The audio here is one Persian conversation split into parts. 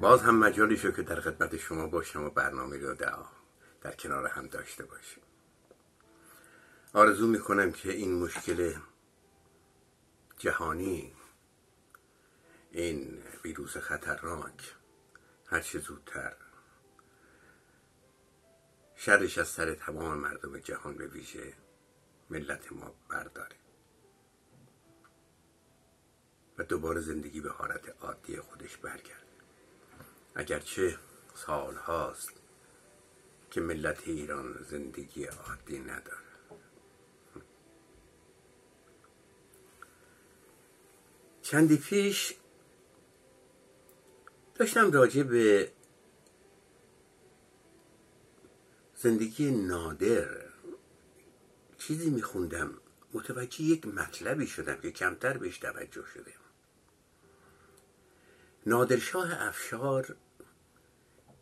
باز هم مجالی شد که در خدمت شما باشم و برنامه رو در کنار هم داشته باشیم. آرزو میکنم که این مشکل جهانی، این ویروس خطرناک، هر چه زودتر شرش از سر تمام مردم جهان به ویژه ملت ما برداره و دوباره زندگی به حالت عادی خودش برگرده. اگرچه سال هاست که ملت ایران زندگی عادی نداره. چندی پیش داشتم راجع به زندگی نادر چیزی میخوندم، متوجه یک مطلبی شدم که کمتر بهش توجه شده. نادرشاه افشار،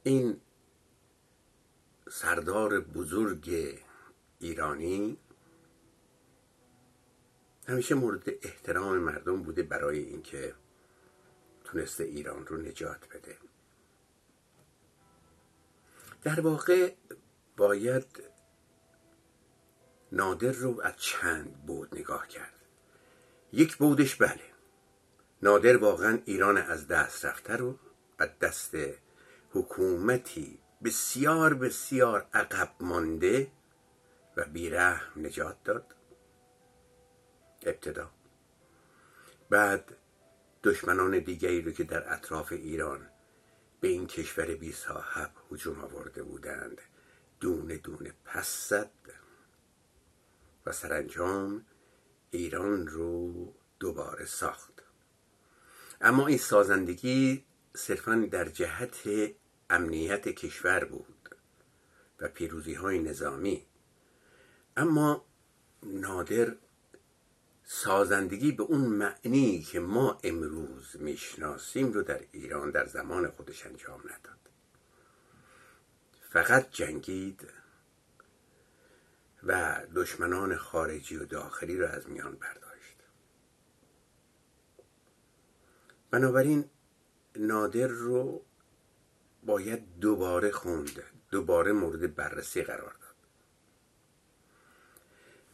این سردار بزرگ ایرانی، همیشه مورد احترام مردم بوده برای اینکه تونسته ایران رو نجات بده. در واقع باید نادر رو از چند بود نگاه کرد. یک بودش بله، نادر واقعا ایران از دست رفته رو از دست حکومتی بسیار بسیار عقب مانده و بی‌رحم نجات داد ابتدا. بعد دشمنان دیگری رو که در اطراف ایران به این کشور بی صاحب هجوم آورده بودند دونه دونه پس زد و سرانجام ایران رو دوباره ساخت. اما این سازندگی صرفاً در جهت امنیت کشور بود و پیروزی‌های نظامی. اما نادر سازندگی به اون معنی که ما امروز میشناسیم رو در ایران در زمان خودش انجام نداد. فقط جنگید و دشمنان خارجی و داخلی رو از میان برداشت. بنابراین نادر رو باید دوباره خوند، دوباره مورد بررسی قرار داد.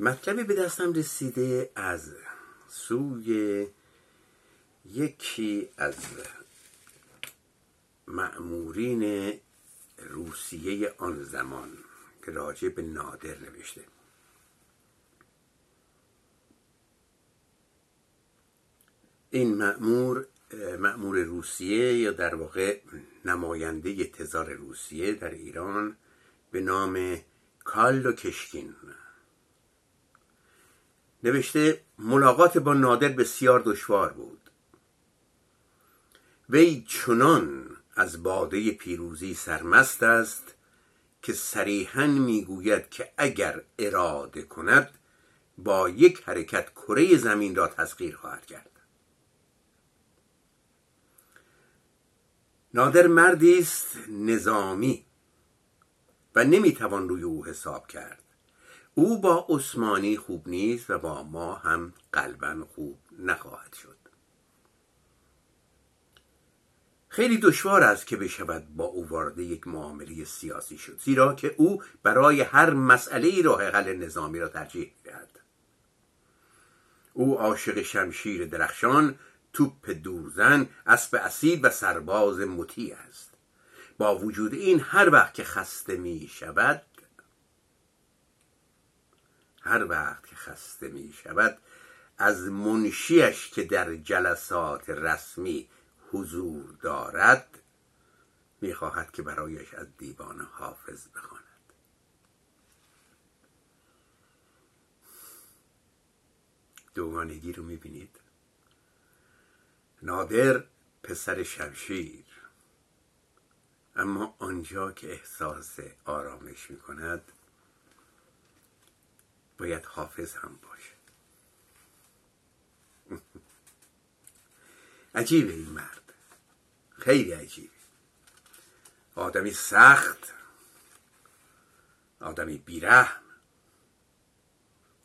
مطلبی به دستم رسیده از سوی یکی از مأمورین روسیه آن زمان که راجع به نادر نوشته. این مأمور روسیه یا در واقع نماینده تزار روسیه در ایران به نام کالو کشکین نوشته ملاقات با نادر بسیار دشوار بود. وی چنان از باده پیروزی سرمست است که صریحاً میگوید که اگر اراده کند با یک حرکت کره زمین را تسخیر خواهد کرد. نادر مردی است نظامی و نمیتوان روی او حساب کرد. او با عثمانی خوب نیست و با ما هم قلباً خوب نخواهد شد. خیلی دشوار است که بشود با او وارد یک معامله سیاسی شد، زیرا که او برای هر مسئله‌ای راه حل نظامی را ترجیح می‌دهد. او عاشق شمشیر درخشان، توپ دورزن، اسب اسیر و سرباز مطیع است. با وجود این هر وقت که خسته می شود از منشیش که در جلسات رسمی حضور دارد می خواهد که برایش از دیوان حافظ بخواند. دوگانگی رو می بینید؟ نادر پسر شمشیر، اما آنجا که احساس آرامش می کند باید حافظ هم باشد. عجیبه این مرد، خیلی عجیبه. آدمی سخت، آدمی بیرحم،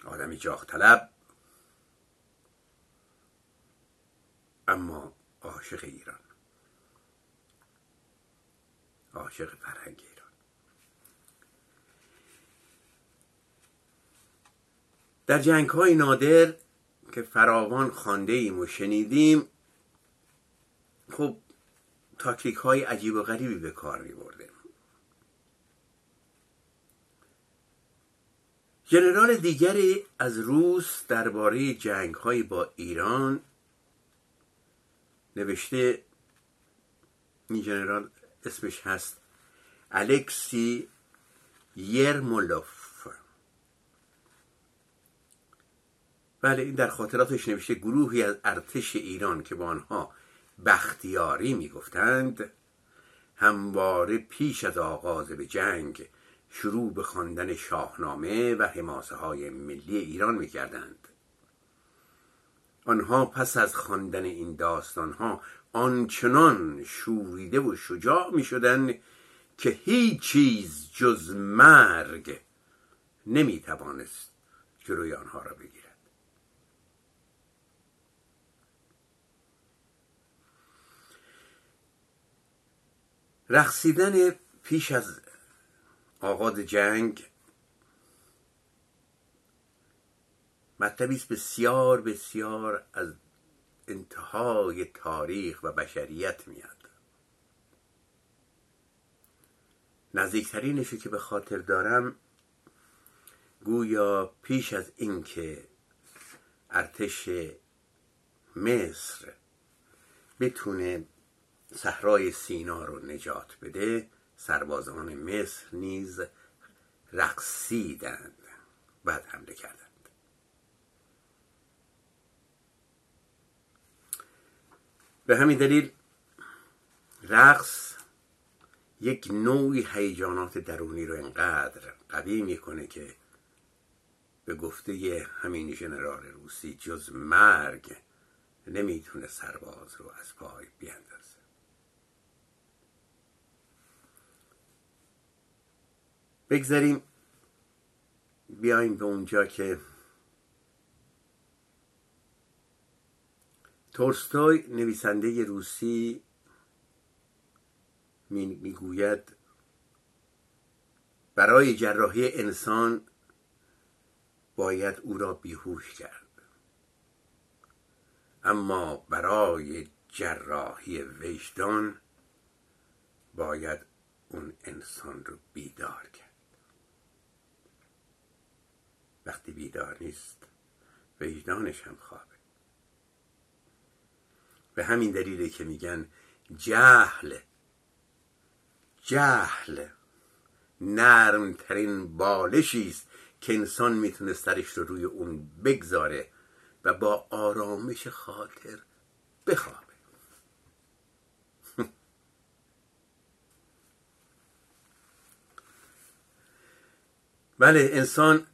آدمی جاه طلب، اما عاشق ایران، عاشق فرهنگ ایران. در جنگ‌های نادر که فراوان خوانده ایم و شنیدیم، خب تاکتیک‌های عجیب و غریبی به کار می‌برده. ژنرال دیگری از روس درباره جنگ‌های با ایران نوشته، این ژنرال اسمش هست الیکسی یرمولوف. بله، این در خاطراتش نوشته گروهی از ارتش ایران که با آنها بختیاری میگفتند همواره پیش از آغاز به جنگ شروع به خواندن شاهنامه و حماسه‌های ملی ایران می‌کردند. آنها پس از خواندن این داستان‌ها آنچنان شوریده و شجاع می‌شدند که هیچ چیز جز مرگ نمی‌توانست جلوی آنها را بگیرد. رقصیدن پیش از آغاز جنگ مطلبی است بسیار بسیار از انتهای تاریخ و بشریت میاد. نزدیکترینشو که به خاطر دارم، گویا پیش از اینکه ارتش مصر بتونه صحرای سینا رو نجات بده، سربازان مصر نیز رقصیدند، بعد حمله کردند. به همین دلیل رقص یک نوعی هیجانات درونی رو اینقدر قوی میکنه که به گفته همین ژنرال روسی جز مرگ نمیتونه سرباز رو از پای بیاندازه. بگذاریم بیاییم به اونجا که توستوی نویسنده روسی میگوید برای جراحی انسان باید او را بیهوش کرد، اما برای جراحی وجدان باید اون انسان رو بیدار کرد. وقتی بیدار نیست وجدانش هم خوابه. به همین دلیله که میگن جهل نرمترین بالشیست که انسان میتونه سرش رو روی اون بگذاره و با آرامش خاطر بخوابه. بله، انسان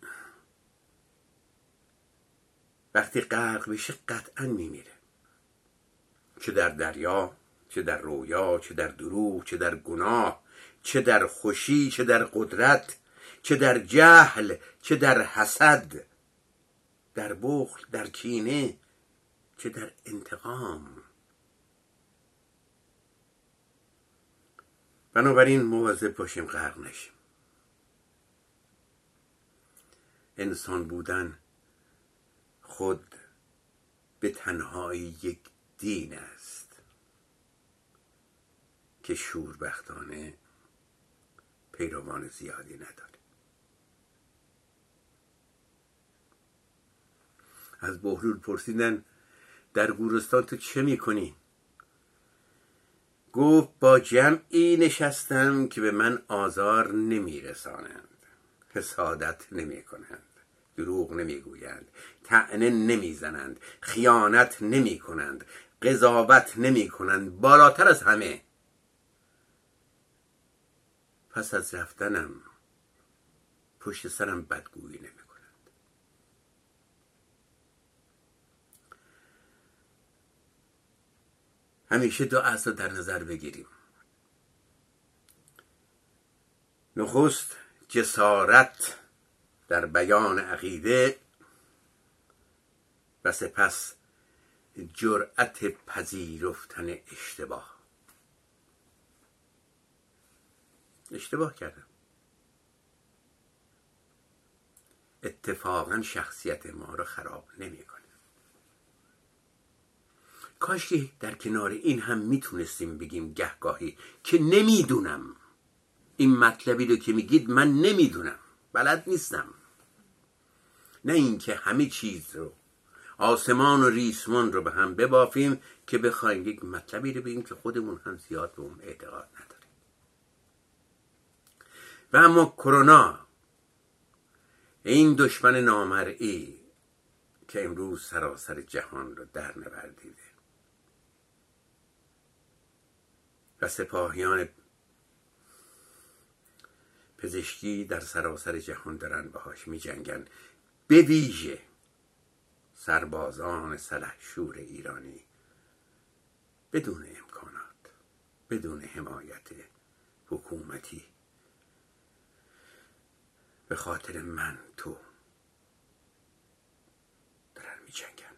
وقتی غرق بشه قطعاً میمیره، چه در دریا، چه در رویا، چه در دروغ، چه در گناه، چه در خوشی، چه در قدرت، چه در جهل، چه در حسد، در بخل، در کینه، چه در انتقام. بنابراین مواظب باشیم غرق نشیم. انسان بودن خود به تنهایی یک دین است که شوربختانه پیروان زیادی نداره. از بهلول پرسیدن در گورستان تو چه میکنی؟ گفت با جمعی نشستم که به من آزار نمیرسانند، حسادت نمیکنند، دروغ نمیگویند، طعنه نمیزنند، خیانت نمیکنند، قضاوت نمیکنند، بالاتر از همه پس از رفتنم پشت سرم بدگویی نمیکنند. همیشه دو اصل در نظر بگیریم. نخست جسارت در بیان عقیده و سپس جرأت پذیرفتن اشتباه کردم. اتفاقا شخصیت ما رو خراب نمی‌کنه. کاش که در کنار این هم میتونستیم بگیم گهگاهی که نمیدونم، این مطلبی رو که میگید من نمیدونم، بلد نیستم. نه اینکه همه چیز رو، آسمان و ریسمان رو به هم ببافیم که بخوایم یک مطلبی رو بگیم که خودمون هم زیاد به اون اعتقاد نداریم. و اما کرونا، این دشمن نامرئی که امروز سراسر جهان رو در نوردیده و سپاهیان پزشکی در سراسر جهان دارن باهاش می جنگن، به ویژه سربازان سلحشور ایرانی بدون امکانات، بدون حمایت حکومتی. به خاطر من تو دارن می جنگن.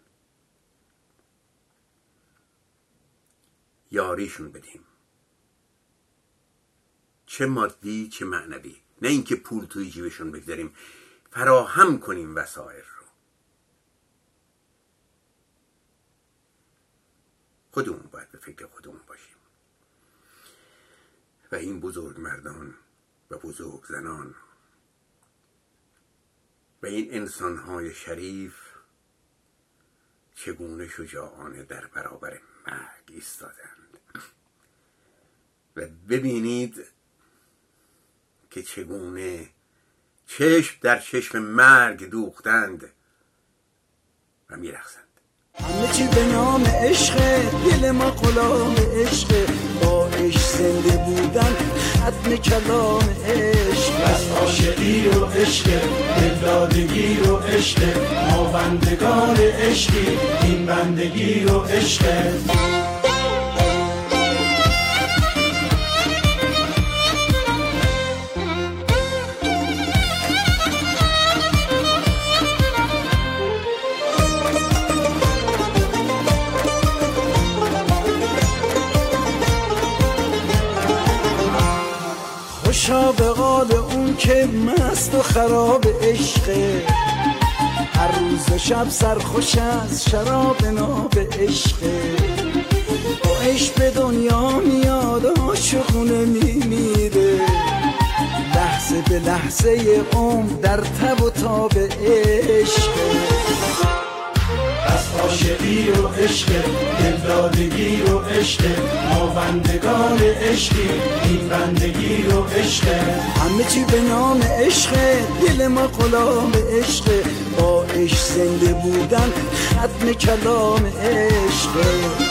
یاریشون بدیم، چه مادی چه معنوی، نه اینکه پول توی جیبشون بگذاریم، فراهم کنیم وسایل رو، خودمون باید به فکر خودمون باشیم. و این بزرگ مردان و بزرگ زنان و این انسانهای شریف چگونه شجاعانه در برابر مرگ ایستادند و ببینید که چگونه چشم در چشم مرگ دوختند و میرخسند. همه چی به نام عشقه، دل ما غلام عشقه، با عشق زنده بودن ختم کلام عشق. بس عاشقی و عشقه، دلدادگی و عشقه، ما بندگان عشقی، این بندگی و عشقه. خوشا به قال اون که مست و خراب عشقه، هر روز و شب سرخوش از شراب ناب عشقه. با عشق به دنیا میاد، عاشقونه میمیره، لحظه به لحظه عمر در تب و تاب عشقه. عاشقی و عشقه، دلدادگی و عشقه، ما بندگان عشقی، این بندگی و عشقه. همه چی به نام عشقه، دل ما غلام عشقه، با عشق زنده بودن ختم کلام عشقه.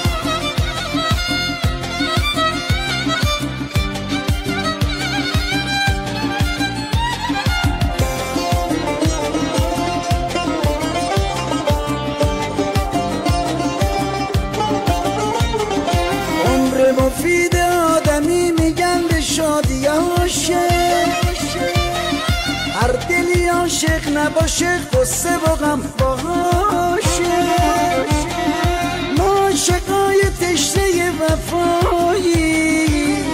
مفید آدمی میگن به شادی عاشق، هر دلی عاشق نباشه قصه و غم باشه. ما عاشقای تشنه وفایی،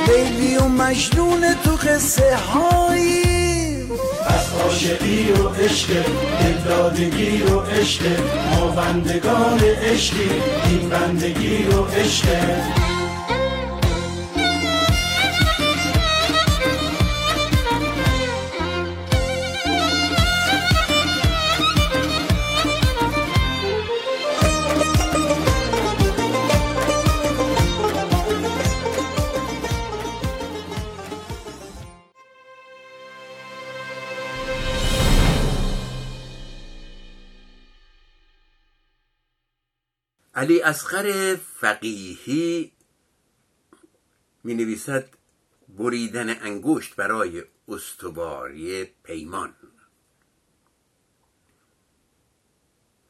لیلی و مجنون تو قصه هایی. بس عاشقی و عشقه، دلدادگی و عشقه، ما بندگان عشقی، این بندگی و عشقه. علی اصغر فقیهی می نویسد بریدن انگشت برای استواری پیمان.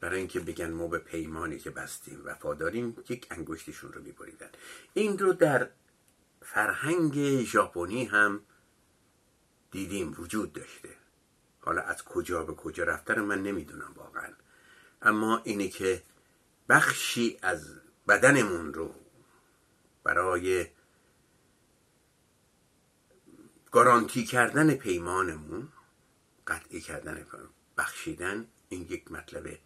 برای اینکه بگن ما به پیمانی که بستیم وفاداریم، یک انگشتشون رو می‌بریدن. این رو در فرهنگ ژاپنی هم دیدیم وجود داشته. حالا از کجا به کجا رفتن من نمیدونم واقعا، اما اینه که بخشی از بدنمون رو برای گارانتی کردن پیمانمون، قطعی کردن، بخشیدن، این یک مطلب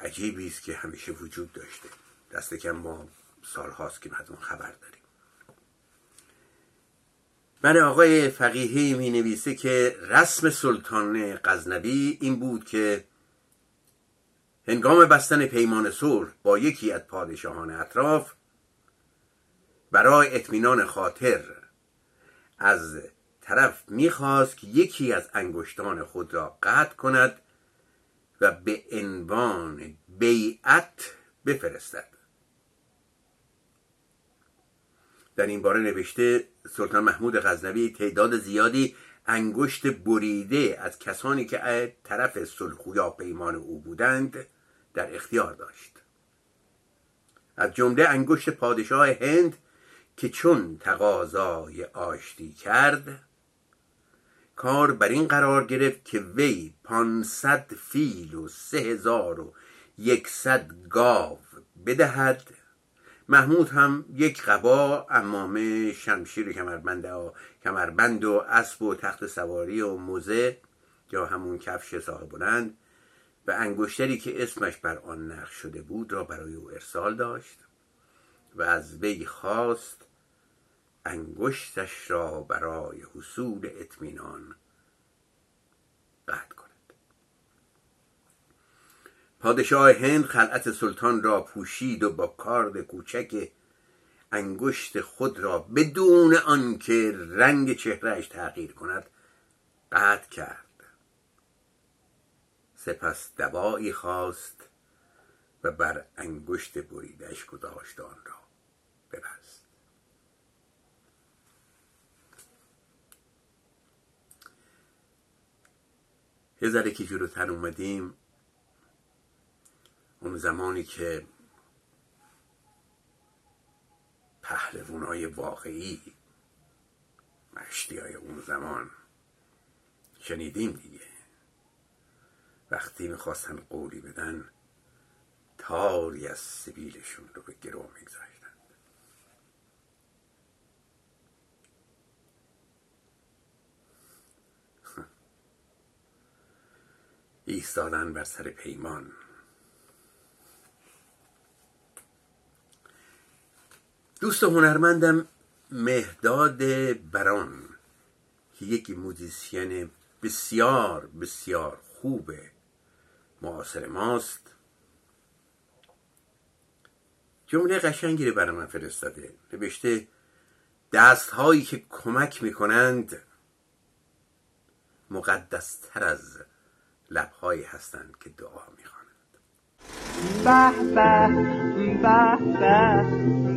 عجیبی است که همیشه وجود داشته. دست کم ما سالهاست که از اون خبر داریم. برای آقای فقیهی می نویسه که رسم سلطان غزنوی این بود که هنگام بستن پیمان صلح با یکی از پادشاهان اطراف برای اطمینان خاطر از طرف میخواست که یکی از انگشتان خود را قطع کند و به عنوان بیعت بفرستد. در این باره نوشته سلطان محمود غزنوی تعداد زیادی انگشت بریده از کسانی که از طرف صلح‌گویا پیمان او بودند در اختیار داشت، از جمله انگشت پادشاه هند که چون تقاضای آشتی کرد کار بر این قرار گرفت که وی 500 فیل و 3100 گاو بدهد. محمود هم یک قبا، عمامه، شمشیر و کمربند و اسب و تخت سواری و موزه یا همون کفش صاحب بلند و انگشتری که اسمش بر آن نقش شده بود را برای او ارسال داشت و از وی خواست انگشتش را برای حصول اطمینان قطع کند. پادشاه هند خلعت سلطان را پوشید و با کارد کوچک انگشت خود را بدون آنکه رنگ چهرهش تغییر کند قطع کرد. سپس دوایی خواست و بر انگشت بریده‌اش گذاشت آن را ببست. هزاره که جلوتر اومدیم، اون زمانی که پهلوانای واقعی، مشتیای اون زمان، شنیدیم دیگه، وقتی میخواستن قولی بدن تاری از سبیلشون رو به گروه میگذاشتند. ایستادن بر سر پیمان. دوست هنرمندم مهداد بران که یکی موزیسین بسیار بسیار خوب معاصر ماست، جمله قشنگی رو برای من فرستاده. نوشته دست هایی که کمک میکنند مقدس تر از لب هایی هستند که دعا میخوانند. به به به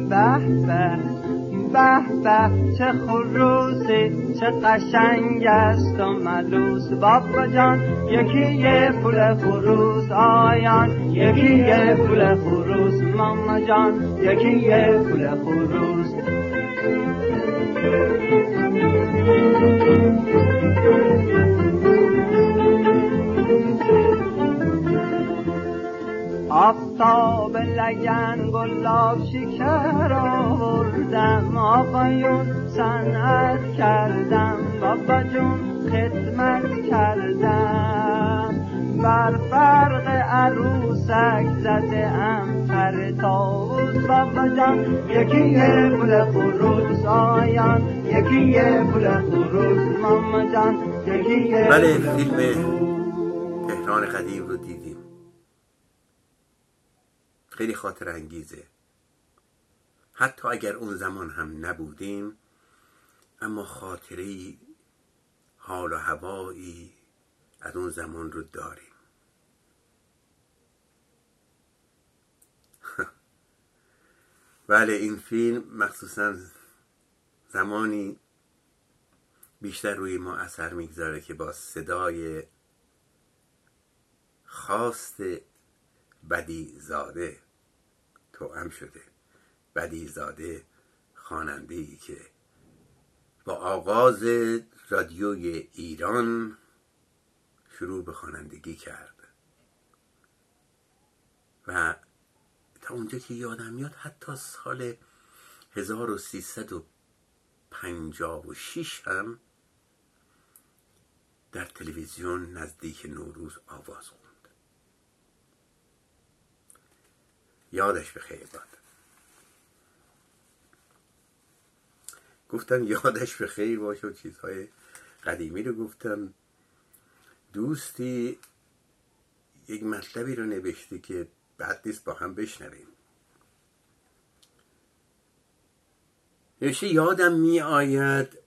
به به به چه خروسی، چه قشنگ است و ملوس. بابا جان یکی یه پول خروس، آیان یکی یه پول خروس، ماما جان یکی یه پول خروس. آفتاب لگن گلاب شکر آوردم، آقایون صنعت کردم، بابا جون خدمت کردم. بر فرق عروسک زده ام پر تاوز، بابا جان یکی یه پول خروس، آیان یکی یه پول خروس، ماما جان یکی یه پول خروس. بله، فیلم تهران قدیم رو دیدیم، خیلی خاطر انگیزه. حتی اگر اون زمان هم نبودیم، اما خاطری، حال و هوایی از اون زمان رو داریم. ولی این فیلم مخصوصا زمانی بیشتر روی ما اثر میگذاره که با صدای درخواست بدیع زاده توأم شده. بدیع زاده خواننده‌ای که با آغاز رادیوی ایران شروع به خوانندگی کرد و تا اونجا که یادم میاد حتی سال 1356 هم در تلویزیون نزدیک نوروز آواز خوند. یادش به خیر باد. گفتم یادش به خیر باشه و چیزهای قدیمی رو گفتم. دوستی یک مطلبی رو نوشته که بد نیست با هم بشنویم. نوشته یادم می آید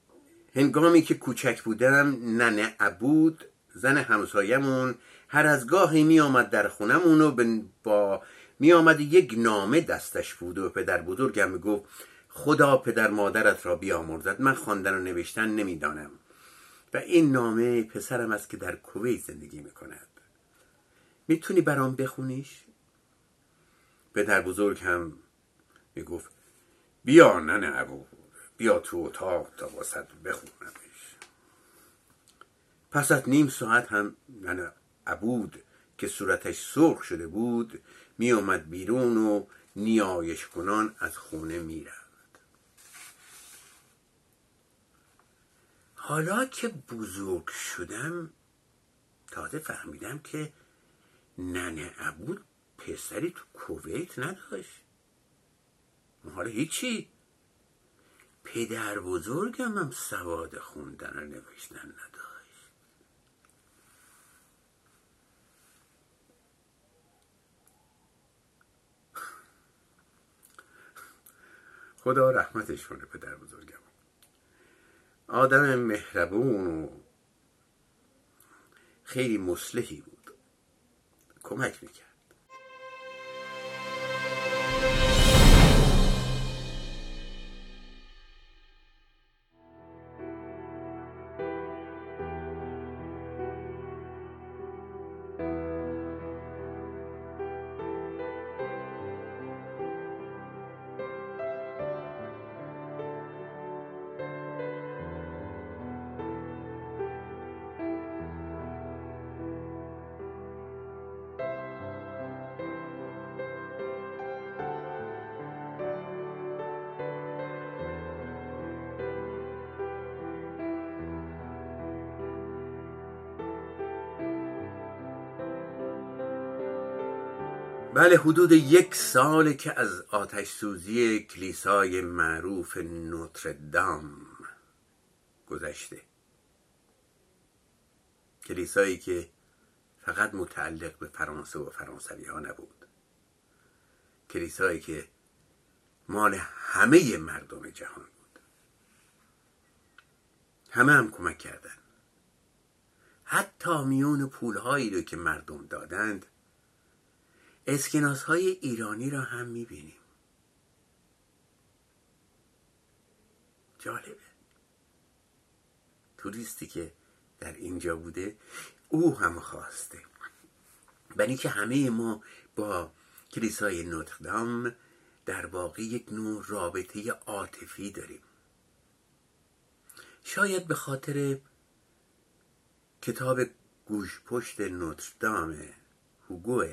هنگامی که کوچک بودم ننه عبود زن همسایمون هر از گاهی می آمد در خونمون و با می آمد یک نامه دستش بود و پدر بزرگم می گفت خدا پدر مادرت را بیامرزد. من خواندن و نوشتن نمی دانم و این نامه پسرم است که در کویت زندگی می کند. می تونی برام بخونیش؟ پدر بزرگ هم می گفت بیا ننه عبود بیا تو اتاق تا واسط بخونمش. پس از نیم ساعت هم ننه عبود که صورتش سرخ شده بود می آمد بیرون و نیایش کنان از خونه می رفت. حالا که بزرگ شدم تازه فهمیدم که ننه عبود پسری تو کویت نداشت. حالا هیچی، پدر بزرگم هم سواد خوندن و نوشتن نداشت. خدا رحمتش کنه پدر بزرگم، آدم مهربون و خیلی مصلحی بود، کمک میکرد. بله، حدود یک سال که از آتش سوزی کلیسای معروف نوتردام گذشته، کلیسایی که فقط متعلق به فرانسه و فرانسوی ها نبود، کلیسایی که مال همه مردم جهان بود. همه هم کمک کردن، حتی میون پولهایی رو که مردم دادند اسکناس های ایرانی را هم میبینیم. جالبه، توریستی که در اینجا بوده او هم خواسته، بنی که همه ما با کلیسای نوتردام در واقع یک نوع رابطه عاطفی داریم. شاید به خاطر کتاب گوشپشت نوتردام هوگو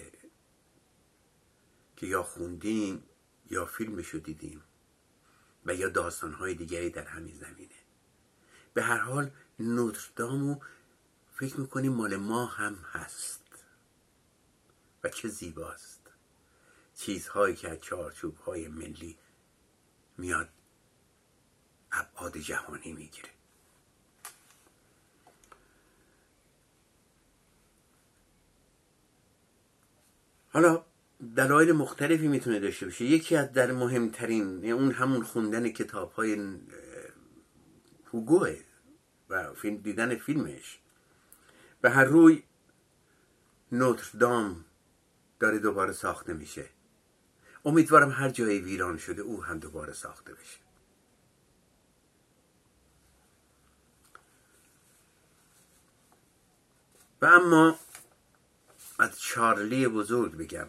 که یا خوندیم یا فیلمشو دیدیم و یا داستانهای دیگری در همین زمینه. به هر حال نوتردامو فکر میکنیم مال ما هم هست و چه زیباست. چیزهایی که از چارچوبهای ملی میاد ابعاد جهانی میگیره. حالا دلایل مختلفی میتونه داشته باشه. یکی از در مهمترین اون همون خوندن کتاب‌های هوگوه و فیلم دیدن فیلمش. به هر روی نوتردام داره دوباره ساخته میشه. امیدوارم هر جای ویران شده او هم دوباره ساخته بشه. و اما از چارلی بزرگ بگم.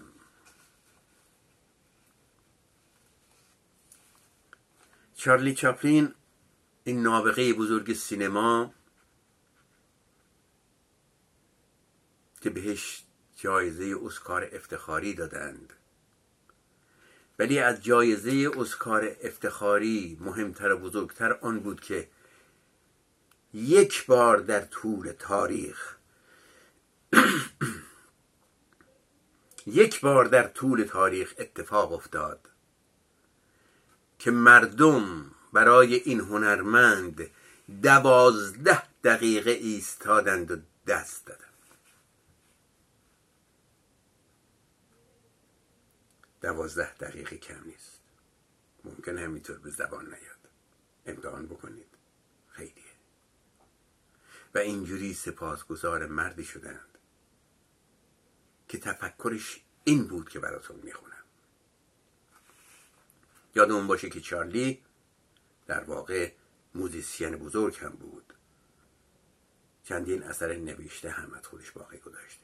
چارلی چپرین، این نابغه بزرگ سینما که بهش جایزه اسکار افتخاری دادند، ولی از جایزه اسکار افتخاری مهمتر و بزرگتر آن بود که یک بار در طول تاریخ یک بار در طول تاریخ اتفاق افتاد که مردم برای این هنرمند 12 دقیقه ایستادند و دست دادند. 12 دقیقه کم نیست. ممکن همینطور به زبان نیاد. امتحان بکنید. خیلیه. و اینجوری سپاسگزار مردی شدند که تفکرش این بود که براتون میخونم. یادمون باشه که چارلی در واقع موزیسین بزرگ هم بود. چندین اثر نوشته هم از خودش باقی گذاشته.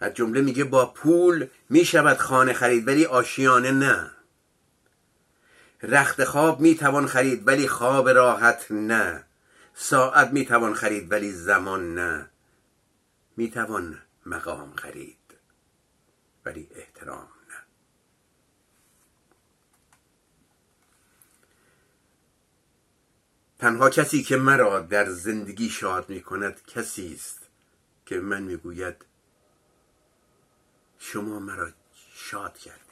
از جمله میگه با پول میشود خانه خرید ولی آشیانه نه. رخت خواب میتوان خرید ولی خواب راحت نه. ساعت میتوان خرید ولی زمان نه. میتوان مقام خرید ولی احترام نه. تنها کسی که مرا در زندگی شاد میکند کسی است که من میگوید شما مرا شاد کردی.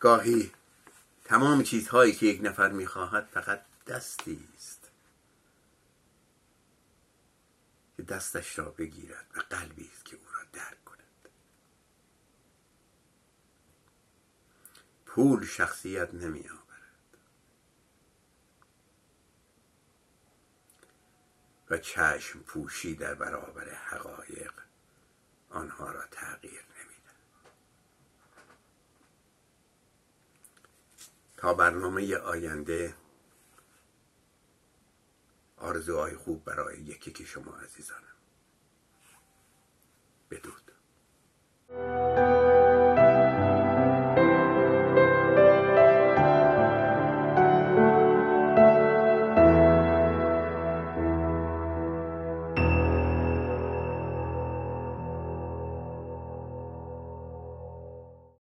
گاهی تمام چیزهایی که یک نفر میخواهد فقط دستی است که دستش را بگیرد و قلبی است که او را درک کند. پول شخصیت نمی‌آورد. و چشم پوشی در برابر حقایق آنها را تغییر نمیدن. تا برنامه آینده، آرزوهای خوب برای یکی که شما عزیزانم.